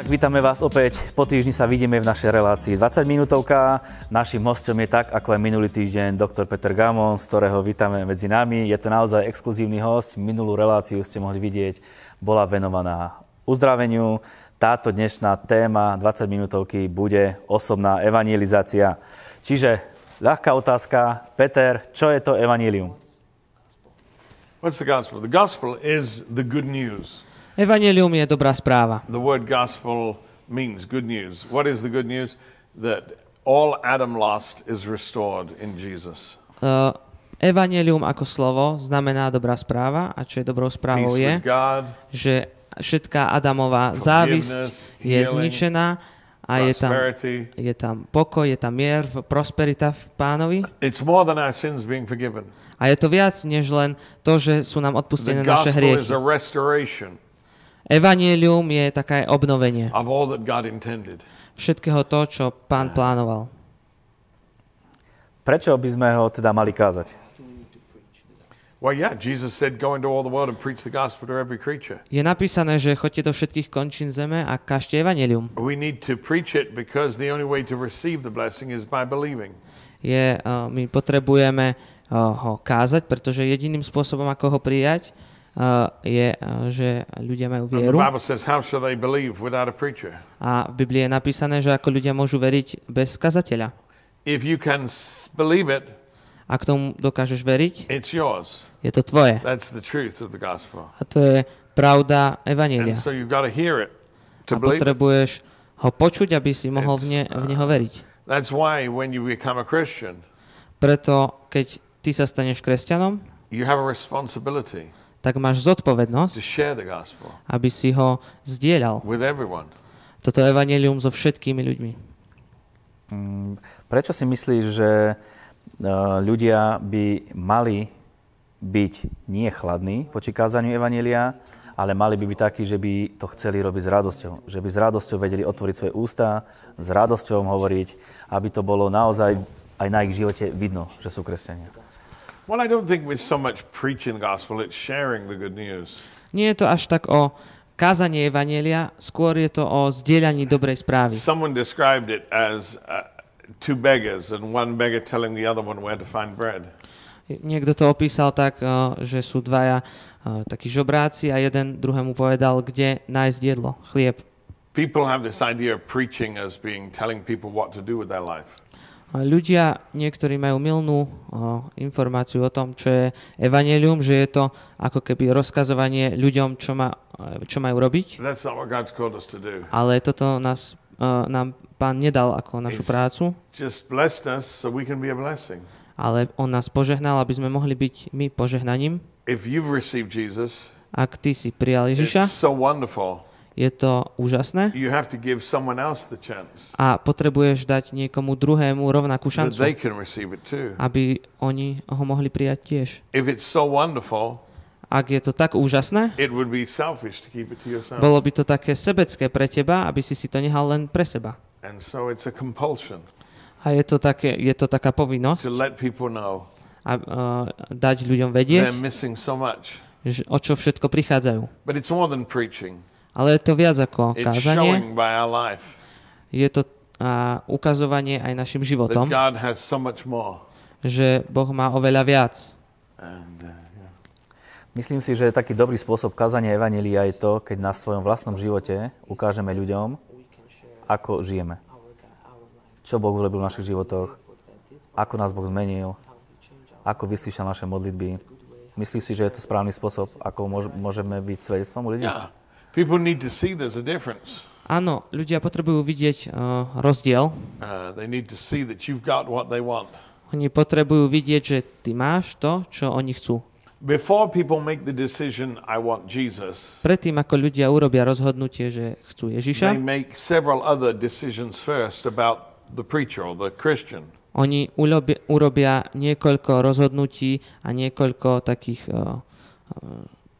Tak, vítame vás opäť. Po týždni sa vidíme v našej relácii 20 minútovka. Naším hosťom je tak, ako aj minulý týždeň, doktor Peter Gammons, ktorého vítame medzi nami. Je to naozaj exkluzívny hosť. Minulú reláciu ste mohli vidieť, bola venovaná uzdraveniu. Táto dnešná téma 20 minútovky bude osobná evangelizácia. Čiže ľahká otázka. Peter, čo je to evanjelium? What's the gospel? The gospel is the good news. Evangelium je dobrá správa. The word gospel means good news. What is the good news? That all Adam lost is restored in Jesus. Evangelium ako slovo znamená dobrá správa, a čo je dobrou správou je, že všetká Adamová závisť je zničená a je tam pokoj, je tam mier, prosperita v Pánovi. It's more than our sins being forgiven. A je to viac než len to, že sú nám odpustené naše hriechy. The gospel is a restoration. Evangelium je také obnovenie všetkého to, čo Pán plánoval. Prečo by sme ho teda mali kázať? Je napísané, že choďte do všetkých končín zeme a kážte evangelium. My potrebujeme ho kázať, pretože jediným spôsobom, ako ho prijať, je, že ľudia majú vieru. A v Biblii je napísané, že ako ľudia môžu veriť bez kazateľa. Ak tomu dokážeš veriť, je to tvoje. A to je pravda evanjelia. A potrebuješ ho počuť, aby si mohol v neho veriť. Preto, keď ty sa staneš kresťanom, tak máš zodpovednosť, aby si ho zdieľal. Toto evanjelium so všetkými ľuďmi. Prečo si myslíš, že ľudia by mali byť nie chladní voči kázaniu evanjelia, ale mali by byť takí, že by to chceli robiť s radosťou. Že by s radosťou vedeli otvoriť svoje ústa, s radosťou hovoriť, aby to bolo naozaj aj na ich živote vidno, že sú kresťania. Well, I don't think we're so much preaching the gospel, it's sharing the good news. Nie je to až tak o kázanie evanjelia, skôr je to o zdieľaní dobrej správy. Someone described it as two beggars and one beggar telling the other one where to find bread. Niekto to opísal tak, že sú dvaja takí žobráci a jeden druhému povedal, kde nájsť jedlo, chlieb. People have this idea of preaching as being telling people what to do with their life. Ľudia, niektorí majú mylnú informáciu o tom, čo je evanjelium, že je to ako keby rozkazovanie ľuďom, čo majú robiť. Ale toto nám Pán nedal ako našu prácu. Ale on nás požehnal, aby sme mohli byť my požehnaním. Ak ty si prijal Ježiša, je to úžasné. A potrebuješ dať niekomu druhému rovnakú šancu, aby oni ho mohli prijať tiež. Ak je to tak úžasné, bolo by to také sebecké pre teba, aby si to nehal len pre seba. A je to taká povinnosť a dať ľuďom vedieť, o čo všetko prichádzajú. Ale je to viac ako kázanie. Je to ukazovanie aj našim životom, že Boh má oveľa viac. Myslím si, že taký dobrý spôsob kázania evanjelia je to, keď na svojom vlastnom živote ukážeme ľuďom, ako žijeme. Čo Boh urobil v našich životoch, ako nás Boh zmenil, ako vyslíšal naše modlitby. Myslíš si, že je to správny spôsob, ako môžeme byť svedectvom ľudí? People need to see there's a difference. Áno, ľudia potrebujú vidieť rozdiel. They need to see that you've got what they want. Oni potrebujú vidieť, že ty máš to, čo oni chcú. Before people make the decision I want Jesus. Predtým ako ľudia urobia rozhodnutie, že chcú Ježiša. They make several other decisions first about the preacher or the Christian. Oni urobia niekoľko rozhodnutí a niekoľko takých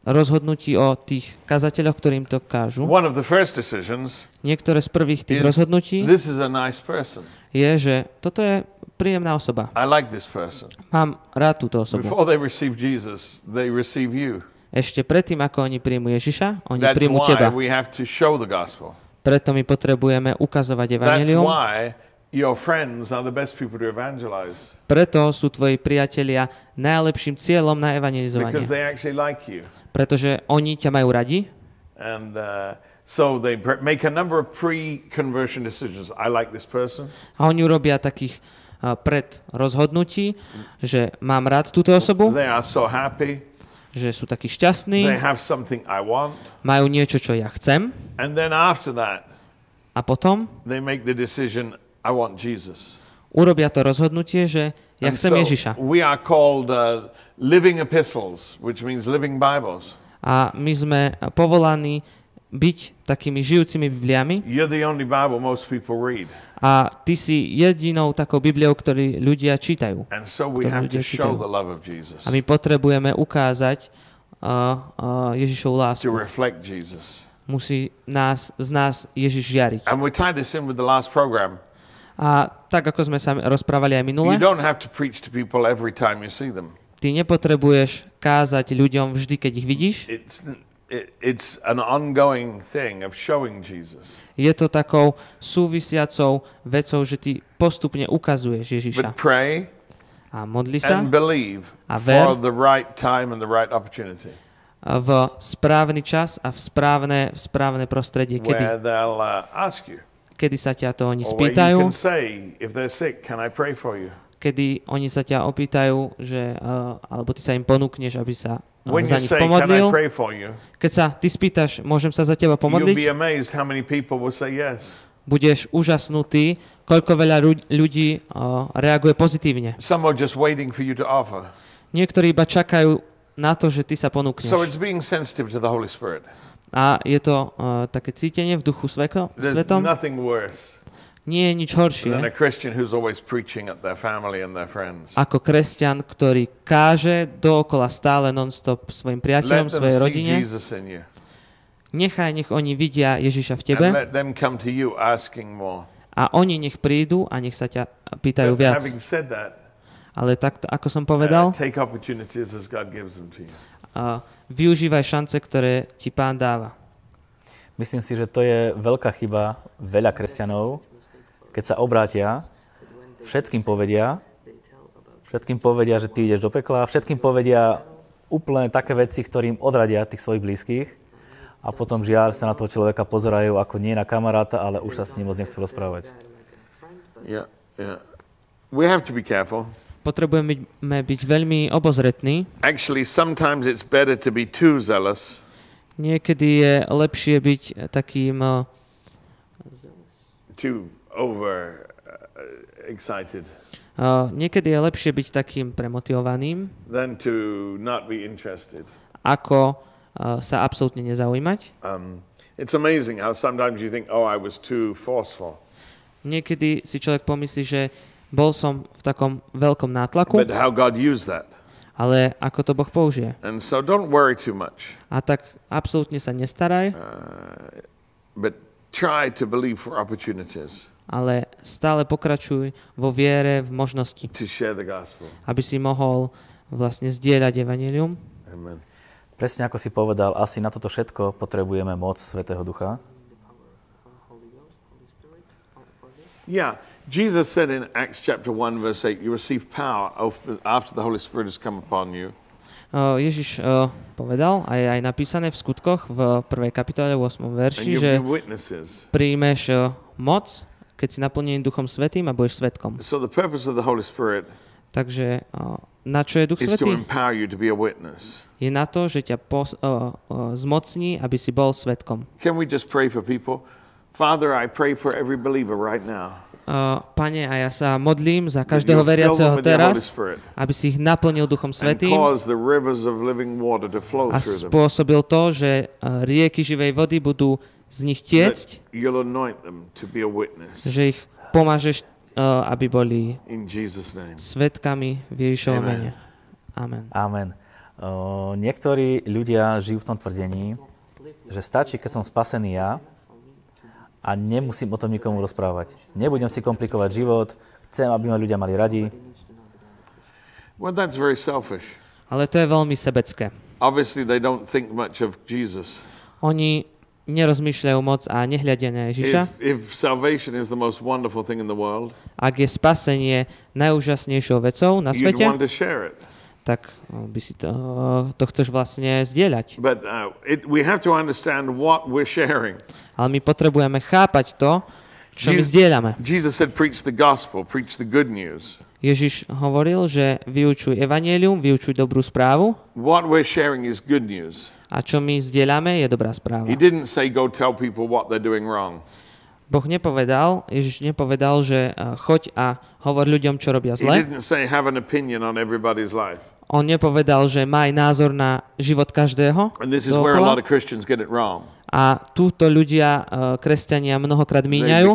rozhodnutí o tých kazateľoch, ktorým to kážu. Niektoré z prvých tých rozhodnutí je, že toto je príjemná osoba. Mám rád túto osobu. Ešte predtým, ako oni príjmu Ježiša, oni príjmu teba. Preto my potrebujeme ukazovať evanjelium. Preto sú tvoji priatelia najlepším cieľom na evanjelizovanie. Pretože oni ťa majú radi. A oni urobia takých pred rozhodnutí, že mám rád túto osobu, že sú takí šťastní, majú niečo, čo ja chcem, a potom urobia to rozhodnutie, že ja chcem Ježiša. A my sme povolaní byť takými žijúcimi Bibliami. A ty si jedinou takou Bibliou, ktorú ľudia čítajú. A my potrebujeme ukázať Ježišovu lásku. Musí z nás Ježiš žiariť. A tak, ako sme sa rozprávali aj minule, ty nepotrebuješ kázať ľuďom vždy, keď ich vidíš. Je to takou súvisiacou vecou, že ty postupne ukazuješ Ježiša. A modli sa a ver v správny čas a v správne prostredie, kedy sa ťa to oni spýtajú, kedy oni sa ťa opýtajú, že, alebo ty sa im ponúkneš, aby sa za nich pomodlil. Keď sa ty spýtaš, môžem sa za teba pomodliť, budeš úžasnutý, koľko veľa ľudí reaguje pozitívne. Niektorí iba čakajú na to, že ty sa ponúkneš. A je to také cítenie v duchu svetom. Nie je nič horšie ako kresťan, ktorý káže dookola stále non-stop svojim priateľom, svojej rodine. Nech oni vidia Ježiša v tebe a oni nech prídu a nech sa ťa pýtajú viac. Ale tak, ako som povedal, využívaj šance, ktoré ti Pán dáva. Myslím si, že to je veľká chyba veľa kresťanov, keď sa obrátia, všetkým povedia, že ty ideš do pekla, všetkým povedia úplne také veci, ktorým odradia tých svojich blízkych, a potom žiaľ sa na toho človeka pozerajú ako nie na kamaráta, ale už sa s ním moc nechcú rozprávať. Potrebujeme byť veľmi obozretní. Niekedy je lepšie byť takým niekedy je lepšie byť takým premotivovaným, ako sa absolútne nezaujímať. Niekedy si človek pomyslí, že bol som v takom veľkom nátlaku, ale ako to Boh použije. A tak absolútne sa nestaraj, ale stále pokračuj vo viere, v možnosti, aby si mohol vlastne zdieľať evanjelium. Presne ako si povedal, asi na toto všetko potrebujeme moc Svätého Ducha. Jesus said in Acts chapter 1 verse 8, you receive power after the Holy Spirit has come upon you. Ježiš povedal, aj napísané v Skutkoch v 1. kapitole 8. verši, že príjmeš moc, keď si naplnený Duchom Svätým a budeš svedkom. Takže na čo je Duch Svätý? Je na to, že ťa zmocní, aby si bol svedkom. Pane, a ja sa modlím za každého veriaceho teraz, aby si ich naplnil Duchom Svätým a spôsobil to, že rieky živej vody budú z nich tiecť, že ich pomážeš, aby boli svedkami v Ježišovom mene. Amen. Niektorí ľudia žijú v tom tvrdení, že stačí, keď som spasený ja, a nemusím o tom nikomu rozprávať. Nebudem si komplikovať život, chcem, aby ma ľudia mali radi. Ale to je veľmi sebecké. Oni nerozmýšľajú moc a nehľadia na Ježiša. Ak je spasenie najúžasnejšou vecou na svete, tak by si to chceš vlastne zdieľať. Ale my potrebujeme chápať to, čo my zdieľame. Ježiš hovoril, že vyučuj evanjelium, vyučuj dobrú správu. A čo my zdieľame, je dobrá správa. Boh nepovedal, Ježiš nepovedal, že choď a hovor ľuďom, čo robia zle. On nepovedal, že maj názor na život každého. A túto ľudia, kresťania, mnohokrát míňajú,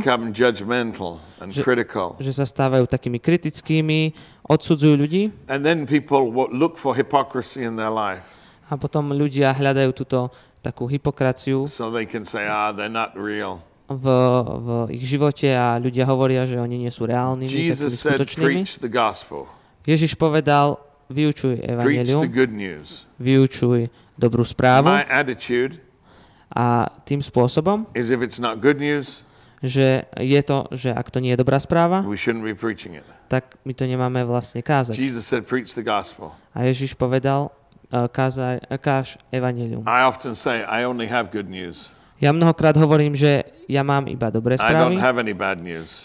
že sa stávajú takými kritickými, odsudzujú ľudí. A potom ľudia hľadajú túto takú hypokraciu. V ich živote a ľudia hovoria, že oni nie sú reálnymi, takými skutočnými. Ježiš povedal, vyučuj evanjelium, vyučuj dobrú správu. A tým spôsobom, že je to, že ak to nie je dobrá správa, tak my to nemáme vlastne kázať. A Ježiš povedal, káž evanjelium. Ja mnohokrát hovorím, že ja mám iba dobré správy.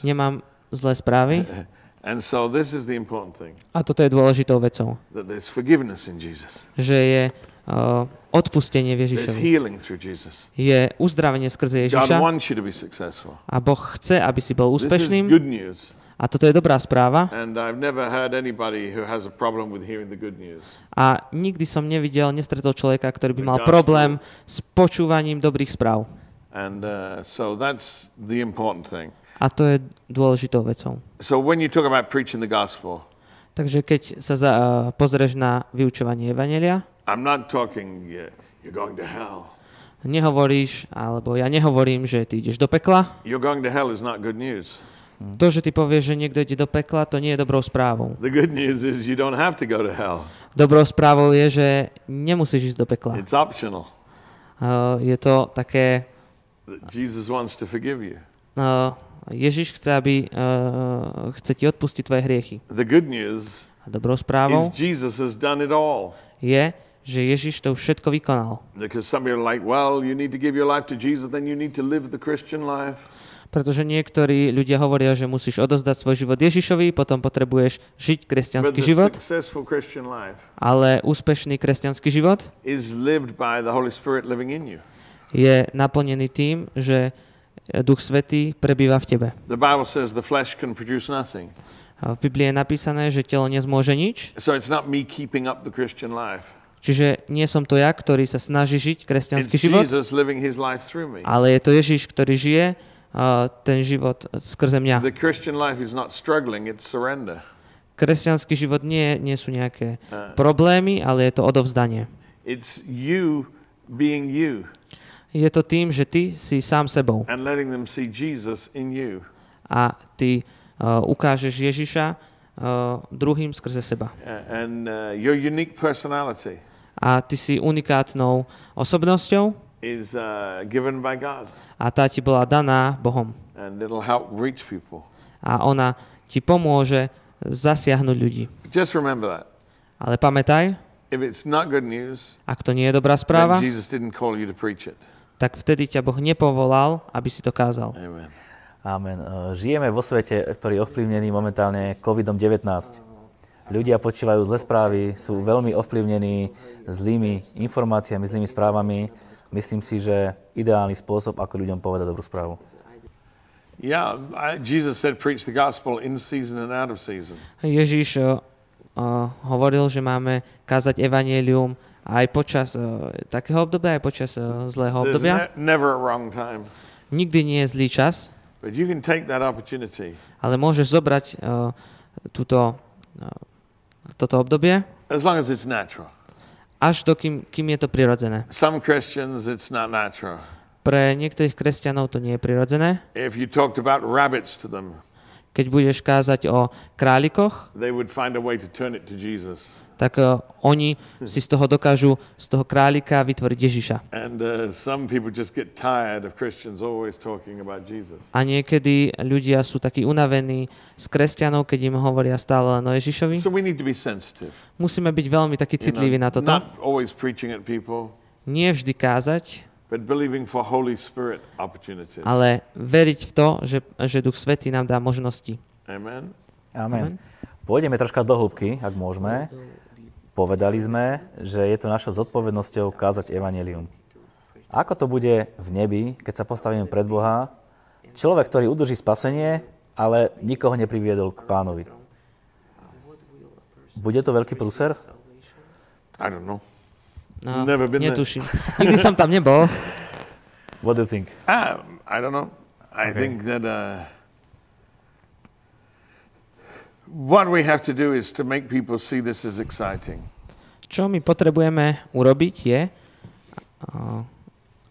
Nemám zlé správy. A toto je dôležitou vecou. Že je odpustenie v Ježišovi. Je uzdravenie skrze Ježiša. A Boh chce, aby si bol úspešným. A toto je dobrá správa. A nikdy som nevidel, nestretol človeka, ktorý by mal problém s počúvaním dobrých správ. A to je dôležitou vecou. Takže keď sa pozrieš na vyučovanie evanjelia, nehovoríš, alebo ja nehovorím, že ty ideš do pekla. To, že ty povieš, že niekto ide do pekla, to nie je dobrou správou. Dobrou správou je, že nemusíš ísť do pekla. Je to také... Ježiš chce, aby chce ti odpustiť tvoje hriechy. A dobrou správou je, že Ježiš to všetko vykonal. Pretože niektorí ľudia hovoria, že musíš odozdať svoj život Ježišovi, potom potrebuješ žiť kresťanský život. Ale úspešný kresťanský život je naplnený tým, že Duch Svätý prebýva v tebe. V Biblii je napísané, že telo nezmôže nič. Čiže nie som to ja, ktorý sa snaží žiť kresťanský život, ale je to Ježiš, ktorý žije ten život skrze mňa. Kresťanský život nie sú nejaké problémy, ale je to odovzdanie. Je to tým, že ty si sám sebou. A ty ukážeš Ježiša druhým skrze seba. A ty si unikátnou osobnosťou. A tá ti bola daná Bohom. A ona ti pomôže zasiahnuť ľudí. Ale pamätaj, ak to nie je dobrá správa, tak vtedy ťa Boh nepovolal, aby si to kázal. Amen. Žijeme vo svete, ktorý je ovplyvnený momentálne COVID-19. Ľudia počúvajú zlé správy, sú veľmi ovplyvnení zlými informáciami, zlými správami. Myslím si, že ideálny spôsob, ako ľuďom povedať dobrú správu. Ježiš hovoril, že máme kázať evanjelium aj počas takého obdobia, aj počas zlého obdobia. Nikdy nie je zlý čas, ale môžeš zobrať toto obdobie. Až do kým je to prirodzené. Pre niektorých kresťanov to nie je prirodzené. Keď budeš kázať o králikoch, tak oni si z toho dokážu, z toho králika vytvoriť Ježiša. A niekedy ľudia sú takí unavení z kresťanov, keď im hovoria stále len o Ježišovi. Musíme byť veľmi takí citliví na toto. Nie vždy kázať, ale veriť v to, že Duch Svätý nám dá možnosti. Amen. Amen. Pôjdeme troška do hĺbky, ak môžeme. Povedali sme, že je to našou zodpovednosťou kázať evanjelium. Ako to bude v nebi, keď sa postavíme pred Boha? Človek, ktorý udrží spasenie, ale nikoho nepriviedol k Pánovi. Bude to veľký prúser? No, netuším. Nikdy som tam nebol. What do you think? I don't know. I think that... What we have to do is to make people see this is exciting. Čo my potrebujeme urobiť je,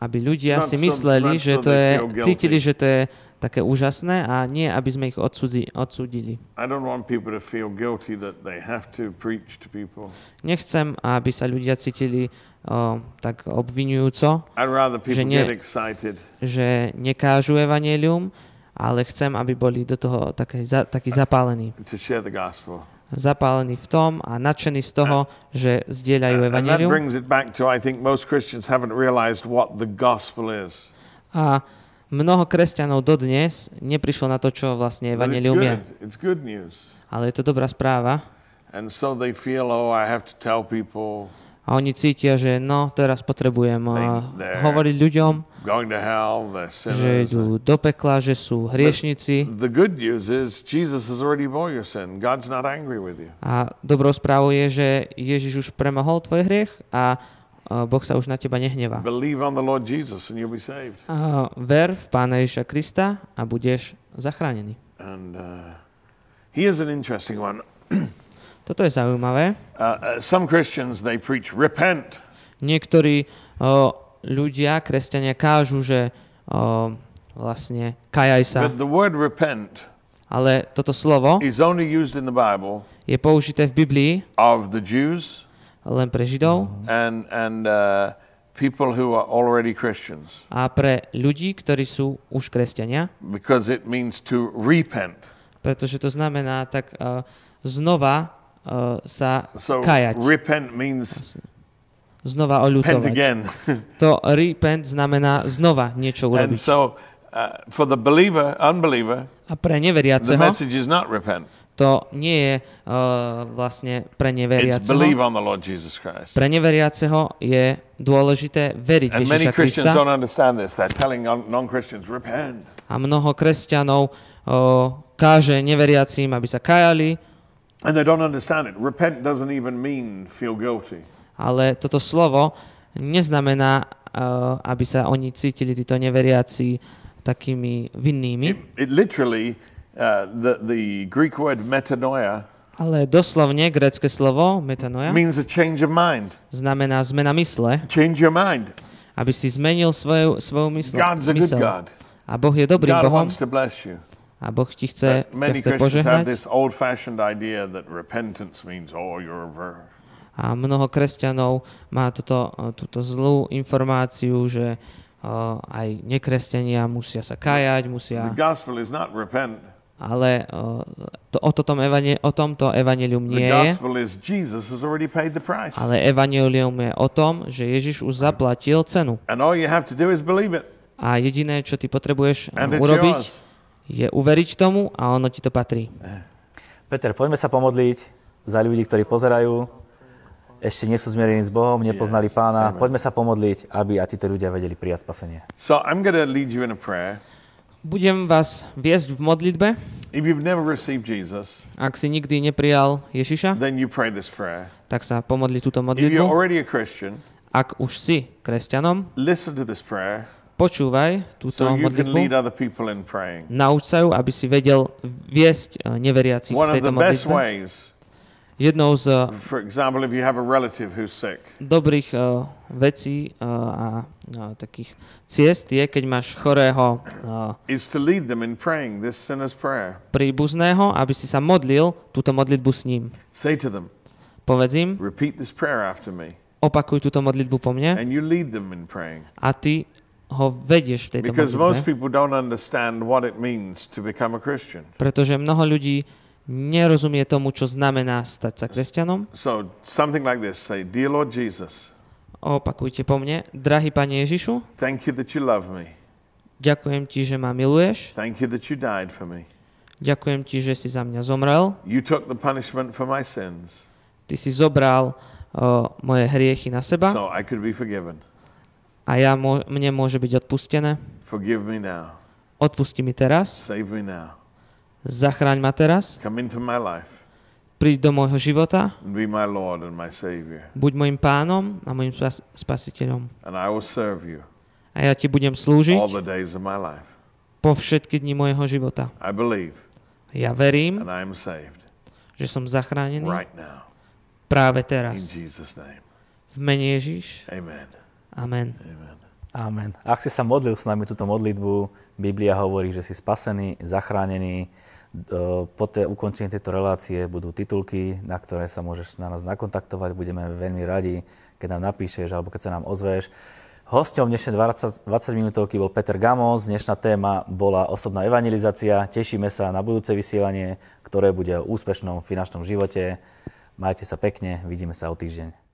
aby ľudia si mysleli, že to je, cítili, že to je také úžasné a nie, aby sme ich odsúdili. Nechcem, aby sa ľudia cítili tak obvinujúco, že nekážu evanjelium, ale chcem, aby boli do toho takí zapálení. Zapálení v tom a nadšení z toho, že zdieľajú evanjelium. A mnoho kresťanov dodnes neprišlo na to, čo vlastne evanjelium je. Ale je to dobrá správa. A oni cítia, že no, teraz potrebujem hovoriť ľuďom, že idú do pekla, že sú hriešnici. A dobrou správou je, že Ježiš už premohol tvoj hriech a Boh sa už na teba nehnevá. Ver v Pána Ježiša Krista a budeš zachránený. Toto je zaujímavé. Niektorí ľudia, kresťania, kážu, že vlastne kajaj sa. Ale toto slovo je použité v Biblii len pre Židov a pre ľudí, ktorí sú už kresťania. Pretože to znamená tak znova sa kajať. Znova oľutovať. To repent znamená znova niečo urobiť. A pre neveriaceho to nie je vlastne pre neveriaceho. Pre neveriaceho je dôležité veriť Ježiša Krista. A mnoho kresťanov káže neveriacím, aby sa kajali. Ale toto slovo neznamená, aby sa oni cítili, títo neveriaci, takými vinnými. Ale doslovne grécke slovo metanoia znamená zmena mysle. Aby si zmenil svoju mysl. A Boh je dobrým Bohom. A Boh ti chce požehnať. A mnoho kresťanov má túto zlú informáciu, že aj nekresťania musia sa kajať, musia... Ale o tomto evanjelium nie je. Ale evanjelium je o tom, že Ježiš už zaplatil cenu. A jediné, čo ty potrebuješ urobiť, je uveriť tomu a ono ti to patrí. Peter, poďme sa pomodliť za ľudí, ktorí pozerajú, ešte nie sú zmierení s Bohom, nepoznali Pána. Poďme sa pomodliť, aby a títo ľudia vedeli prijať spasenie. Budem vás viesť v modlitbe. Ak si nikdy neprijal Ježiša, tak sa pomodli túto modlitbu. Ak už si kresťanom, počúvaj túto modlitbu, nauč sa ju, aby si vedel viesť neveriacich v tejto modlitbe. Jednou z dobrých vecí a takých ciest je, keď máš chorého príbuzného, aby si sa modlil túto modlitbu s ním. Povedz im, opakuj túto modlitbu po mne a ty ho vedieš v tejto modlitbe. Pretože mnoho ľudí nerozumie tomu, čo znamená stať sa kresťanom. Opakujte po mne, drahý Pane Ježišu, ďakujem ti, že ma miluješ. Ďakujem ti, že si za mňa zomrel. Ty si zobral moje hriechy na seba. A mne môže byť odpustené. Odpusti mi teraz. Zachráň ma teraz. Príď do môjho života. Buď môjim pánom a môjim spasiteľom. A ja ti budem slúžiť po všetky dni môjho života. Ja verím, že som zachránený práve teraz. V mene Ježiš. Amen. Amen. Amen. Ak si sa modlil s nami túto modlitbu, Biblia hovorí, že si spasený, zachránený. Po ukončení tejto relácie budú titulky, na ktoré sa môžeš na nás nakontaktovať. Budeme veľmi radi, keď nám napíšeš alebo keď sa nám ozveš. Hosťom dnešnej 20-minútovky bol Peter Gammons. Dnešná téma bola osobná evangelizácia. Tešíme sa na budúce vysielanie, ktoré bude o úspešnom finančnom živote. Majte sa pekne, vidíme sa o týždeň.